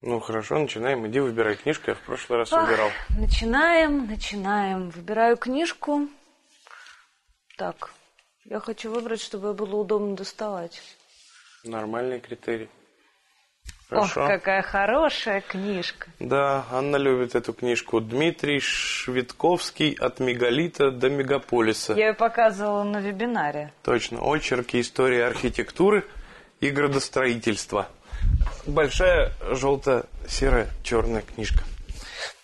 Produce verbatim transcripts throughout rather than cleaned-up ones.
Ну хорошо, начинаем. Иди выбирай книжку, я в прошлый раз Ах, выбирал. Начинаем, начинаем. Выбираю книжку. Так, я хочу выбрать, чтобы было удобно доставать. Нормальный критерий. Хорошо. Ох, какая хорошая книжка. Да, Анна любит эту книжку. Дмитрий Швидковский «От мегалита до мегаполиса». Я ее показывала на вебинаре. Точно. Очерки истории архитектуры и градостроительства. Большая желто-серо-черная книжка.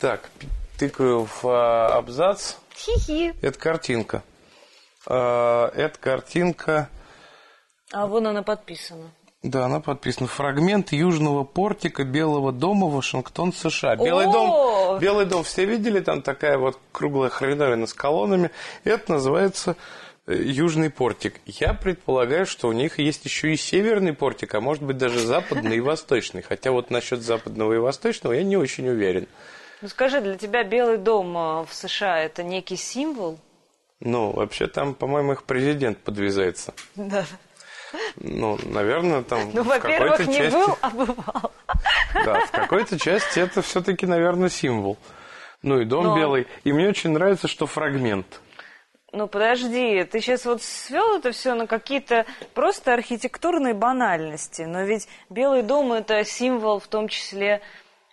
Так, тыкаю в а, абзац. Хи-хи. Это картинка. А, это картинка... А вон она подписана. Да, она подписана. Фрагмент южного портика Белого дома, Вашингтон, США. Белый дом, Белый дом все видели, там такая вот круглая хреновина с колоннами. Это называется южный портик. Я предполагаю, что у них есть еще и северный портик, а может быть даже западный и восточный. Хотя вот насчет западного и восточного я не очень уверен. Ну скажи, для тебя Белый дом в США это некий символ? Ну, вообще там, по-моему, их президент подвязается. Да. Ну, наверное, там ну, в какой-то части... Ну, во-первых, не был, а бывал. Да, в какой-то части это все-таки, наверное, символ. Ну, и дом Но... белый. И мне очень нравится, что фрагмент. Ну, подожди, ты сейчас вот свел это все на какие-то просто архитектурные банальности. Но ведь Белый дом – это символ, в том числе,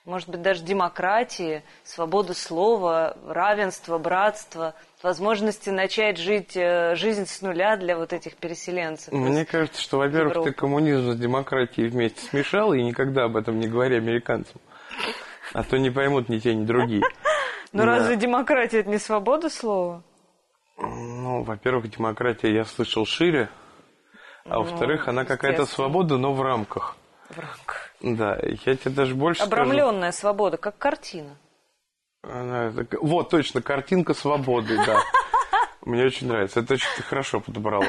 может быть, даже демократии, свободы слова, равенства, братства, возможности начать жить э, жизнь с нуля для вот этих переселенцев. Мне кажется, что, во-первых, Европы. Ты коммунизм с демократией вместе смешал, и никогда об этом не говори американцам. А то не поймут ни те, ни другие. Ну разве демократия – это не свобода слова? Ну, во-первых, демократия, я слышал, шире. А во-вторых, она какая-то свобода, но в рамках. В рамках. Да, я тебе даже больше Обрамленная скажу. Свобода, как картина. Она, вот, точно, картинка свободы, да. Мне очень нравится, это очень хорошо подобрало.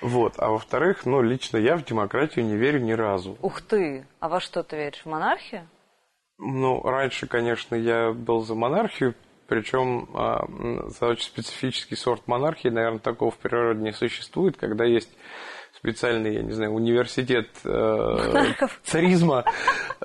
Вот, а во-вторых, ну, лично я в демократию не верю ни разу. Ух ты, а во что ты веришь, в монархию? Ну, раньше, конечно, я был за монархию, причем э, за очень специфический сорт монархии, наверное, такого в природе не существует, когда есть... специальный, я не знаю, университет э, царизма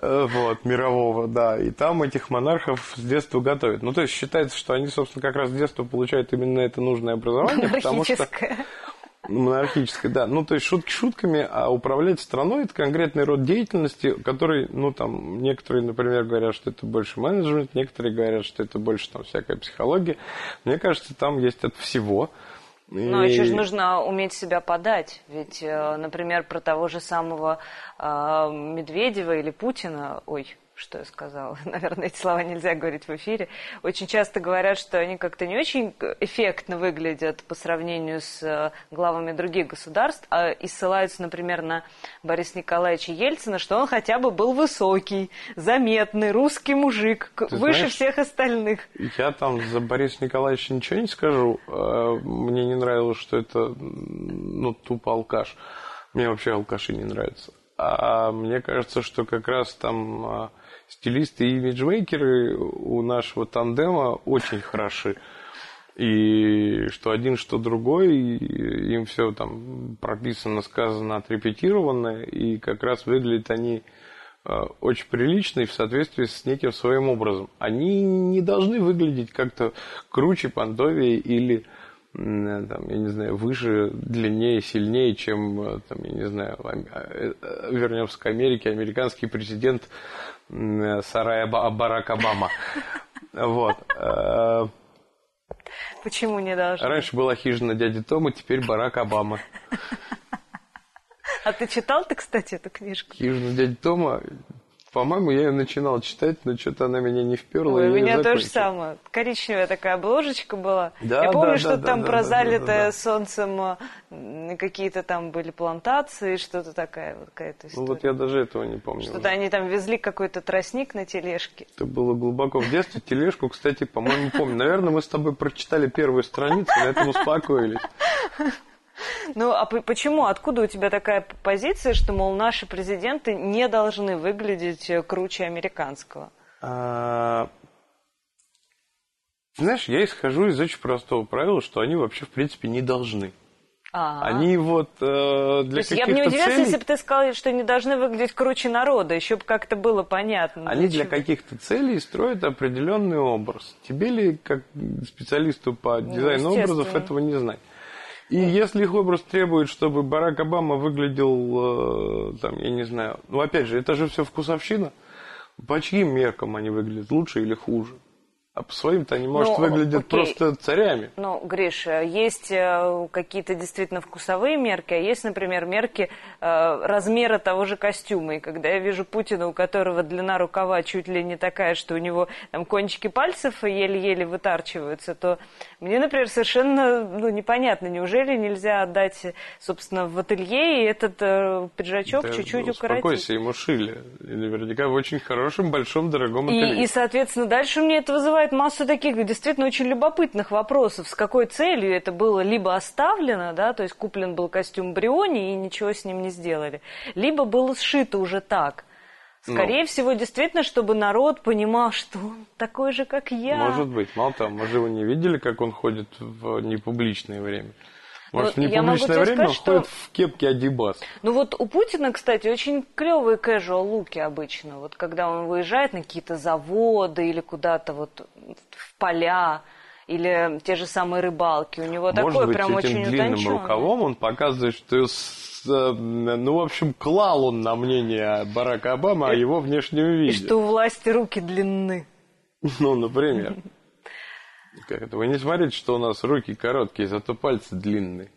э, вот, мирового, да, и там этих монархов с детства готовят. Ну, то есть считается, что они, собственно, как раз с детства получают именно это нужное образование. Монархическое. Потому что... Монархическое, да. Ну, то есть шутки шутками, а управлять страной – это конкретный род деятельности, который, ну, там, некоторые, например, говорят, что это больше менеджмент, некоторые говорят, что это больше, там, всякая психология. Мне кажется, там есть от всего. И... Но еще же нужно уметь себя подать. Ведь, например, про того же самого Медведева или Путина... Ой, что я сказала? Наверное, эти слова нельзя говорить в эфире. Очень часто говорят, что они как-то не очень эффектно выглядят по сравнению с главами других государств. И ссылаются, например, на Бориса Николаевича Ельцина, что он хотя бы был высокий, заметный, русский мужик, Ты выше знаешь, всех остальных. Я там за Бориса Николаевича ничего не скажу. Мне не нравилось, что это ну, тупо алкаш. Мне вообще алкаши не нравятся. А мне кажется, что как раз там стилисты и имиджмейкеры у нашего тандема очень хороши. И что один, что другой, им все там прописано, сказано, отрепетировано, и как раз выглядят они очень прилично и в соответствии с неким своим образом. Они не должны выглядеть как-то круче, пандовее или... Там, я не знаю, выше, длиннее, сильнее, чем, там, я не знаю, вернемся к Америке, американский президент сарая Барак Обама. Вот. Почему не должны? Раньше была хижина дяди Тома, теперь Барак Обама. А ты читал ты, кстати, эту книжку? Хижина дяди Тома. По-моему, я ее начинал читать, но что-то она меня не вперла. Ой, и у меня то же самое. Коричневая такая обложечка была. Да, я помню, да, что да, там да, про да, залитое да, да. солнцем какие-то там были плантации, что-то такая вот какая-то история. Ну вот я даже этого не помню. Что-то они там везли какой-то тростник на тележке. Это было глубоко в детстве. Тележку, кстати, по-моему, помню. Наверное, мы с тобой прочитали первую страницу, на этом успокоились. Ну, а почему? Откуда у тебя такая позиция, что, мол, наши президенты не должны выглядеть круче американского? А... Знаешь, я исхожу из очень простого правила, что они вообще, в принципе, не должны. А-а-а. Они вот э, для то есть каких-то я бы не удивилась, целей... если бы ты сказал, что они должны выглядеть круче народа, еще бы как-то было понятно. Они для, для каких-то целей строят определенный образ. Тебе ли, как специалисту по дизайну ну, образов, этого не знать? И mm. если их образ требует, чтобы Барак Обама выглядел, э, там, я не знаю... Ну, опять же, это же все вкусовщина. По чьим меркам они выглядят, лучше или хуже? А по своим-то они, может, ну, выглядят окей. просто царями. Ну, Гриша, есть какие-то действительно вкусовые мерки, а есть, например, мерки э, размера того же костюма. И когда я вижу Путина, у которого длина рукава чуть ли не такая, что у него там кончики пальцев еле-еле вытарчиваются, то мне, например, совершенно ну, непонятно, неужели нельзя отдать, собственно, в ателье и этот э, пиджачок да, чуть-чуть ну, укоротить. Успокойся, ему шили. И наверняка в очень хорошем, большом, дорогом ателье. И, и, соответственно, дальше мне это вызывает массу таких действительно очень любопытных вопросов, с какой целью это было либо оставлено, да, то есть куплен был костюм Бриони и ничего с ним не сделали, либо было сшито уже так. Скорее ну, всего, действительно, чтобы народ понимал, что он такой же, как я. Может быть, мало того, мы же его не видели, как он ходит в непубличное время. Может, вот в непубличное время сказать, он ходит что... в кепке Адибас. Ну вот у Путина, кстати, очень клевые кэжуал-луки обычно. Вот когда он выезжает на какие-то заводы или куда-то вот в поля, или те же самые рыбалки. У него может такой быть, прям очень утонченный. Может быть, этим длинным рукавом он показывает, что... Ну, в общем, клал он на мнение Барака Обамы о его внешнем виде. И что у власти руки длинны. Ну, например... Как это? Вы не смотрите, что у нас руки короткие, зато пальцы длинные.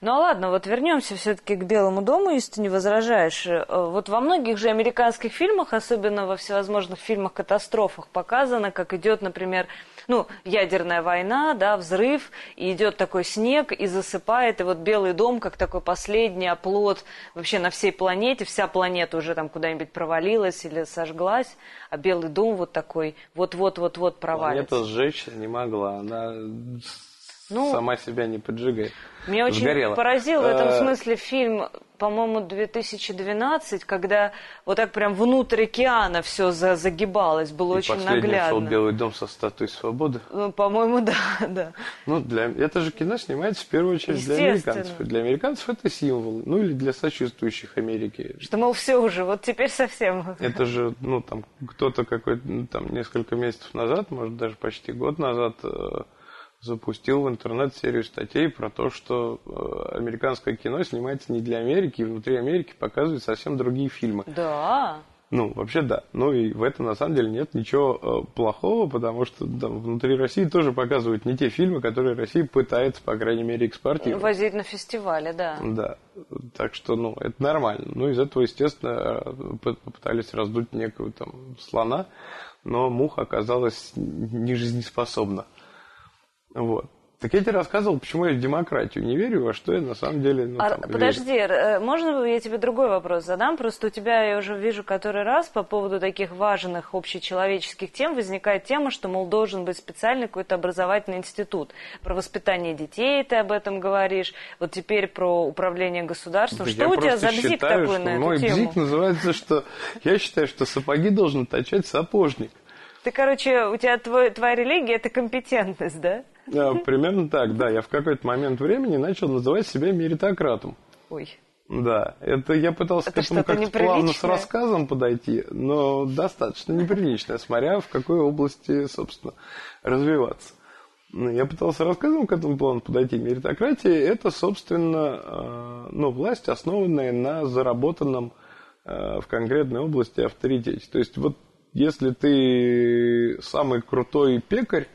Ну а ладно, вот вернемся все-таки к Белому дому, если ты не возражаешь. Вот во многих же американских фильмах, особенно во всевозможных фильмах-катастрофах, показано, как идет, например, ну, ядерная война, да, взрыв, и идет такой снег, и засыпает, и вот Белый дом, как такой последний оплот вообще на всей планете, вся планета уже там куда-нибудь провалилась или сожглась, а Белый дом вот такой вот-вот-вот-вот провалится. Планета сжечь не могла, она... Ну, сама себя не поджигает. Меня очень сгорела. Поразил в этом смысле фильм, по-моему, две тысячи двенадцатый, когда вот так прям внутрь океана все загибалось, было и очень наглядно. Последний шел Белый дом со статуей свободы. Ну, по-моему, да, да. Ну, для... это же кино снимается в первую очередь для американцев. И для американцев это символ, ну или для сочувствующих Америки. Что, мол, все уже, вот теперь совсем. Это же, ну, там, кто-то какой-то, ну, там, несколько месяцев назад, может, даже почти год назад... запустил в интернет серию статей про то, что американское кино снимается не для Америки, и внутри Америки показывают совсем другие фильмы. Да. Ну, вообще да. Ну, и в этом, на самом деле, нет ничего плохого, потому что там, внутри России тоже показывают не те фильмы, которые Россия пытается, по крайней мере, экспортировать. Возить на фестивале, да. Да. Так что, ну, это нормально. Ну, из этого, естественно, попытались раздуть некую там слона, но муха оказалась нежизнеспособна. Вот. Так я тебе рассказывал, почему я в демократию не верю, во что я на самом деле ну, а, там, подожди, верю. Можно я тебе другой вопрос задам? Просто у тебя, я уже вижу который раз, по поводу таких важных общечеловеческих тем возникает тема, что, мол, должен быть специальный какой-то образовательный институт. Про воспитание детей ты об этом говоришь, вот теперь про управление государством. Да что у тебя за бзик считаю, такой на эту мой тему? Мой бзик называется, что я считаю, что сапоги должен точать сапожник. Ты, короче, у тебя твой, твоя религия – это компетентность, да? Примерно так, да. Я в какой-то момент времени начал называть себя меритократом. Ой. Да. Это я пытался это к этому как-то плавно с рассказом подойти, но достаточно неприлично, смотря в какой области, собственно, развиваться. Я пытался рассказом к этому плану подойти. Меритократия – это, собственно, ну, власть, основанная на заработанном в конкретной области авторитете. То есть, вот если ты самый крутой пекарь,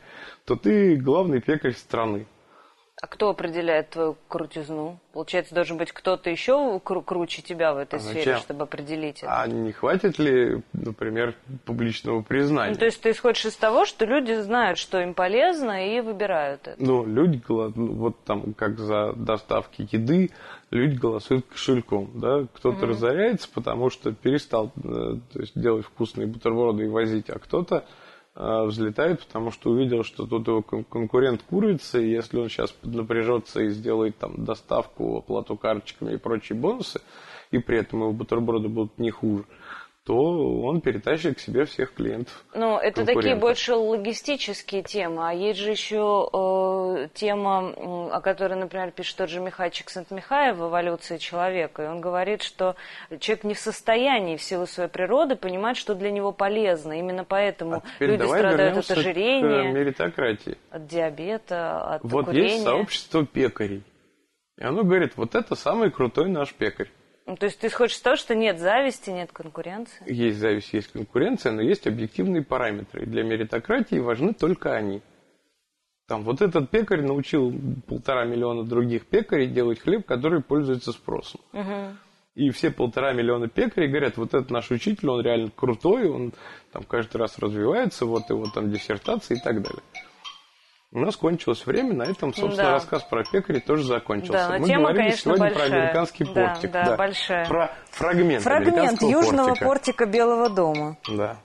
то ты главный пекарь страны. А кто определяет твою крутизну? Получается, должен быть кто-то еще кру- круче тебя в этой а сфере, зачем? Чтобы определить это. А не хватит ли, например, публичного признания? Ну, то есть ты исходишь из того, что люди знают, что им полезно, и выбирают это. Ну, люди голосуют, вот там, как за доставки еды, люди голосуют кошельком, да? Кто-то mm-hmm. разоряется, потому что перестал то есть, делать вкусные бутерброды и возить, а кто-то взлетает, потому что увидел, что тут его конкурент курица, и если он сейчас поднапряжется и сделает там доставку, оплату карточками и прочие бонусы, и при этом его бутерброды будут не хуже, то он перетащит к себе всех клиентов. Ну, это такие больше логистические темы, а есть же еще тема, о которой, например, пишет тот же Михаил Чик Сантмихаев в «Эволюции человека». И он говорит, что человек не в состоянии в силу своей природы понимать, что для него полезно. Именно поэтому а люди страдают от ожирения, к меритократии, от диабета, от вот курения. Вот есть сообщество пекарей. И оно говорит, вот это самый крутой наш пекарь. Ну, то есть ты исходишь из того, что нет зависти, нет конкуренции? Есть зависть, есть конкуренция, но есть объективные параметры. И для меритократии важны только они. Там вот этот пекарь научил полтора миллиона других пекарей делать хлеб, который пользуется спросом. Угу. И все полтора миллиона пекарей говорят, вот этот наш учитель, он реально крутой, он там каждый раз развивается, вот его там диссертации и так далее. У нас кончилось время, на этом, собственно, да. рассказ про пекарей тоже закончился. Да, мы тема, говорили конечно, сегодня большая. Про американский портик, да, да, да. Большая. Про фрагмент, фрагмент американского южного портика. портика Белого дома. Да.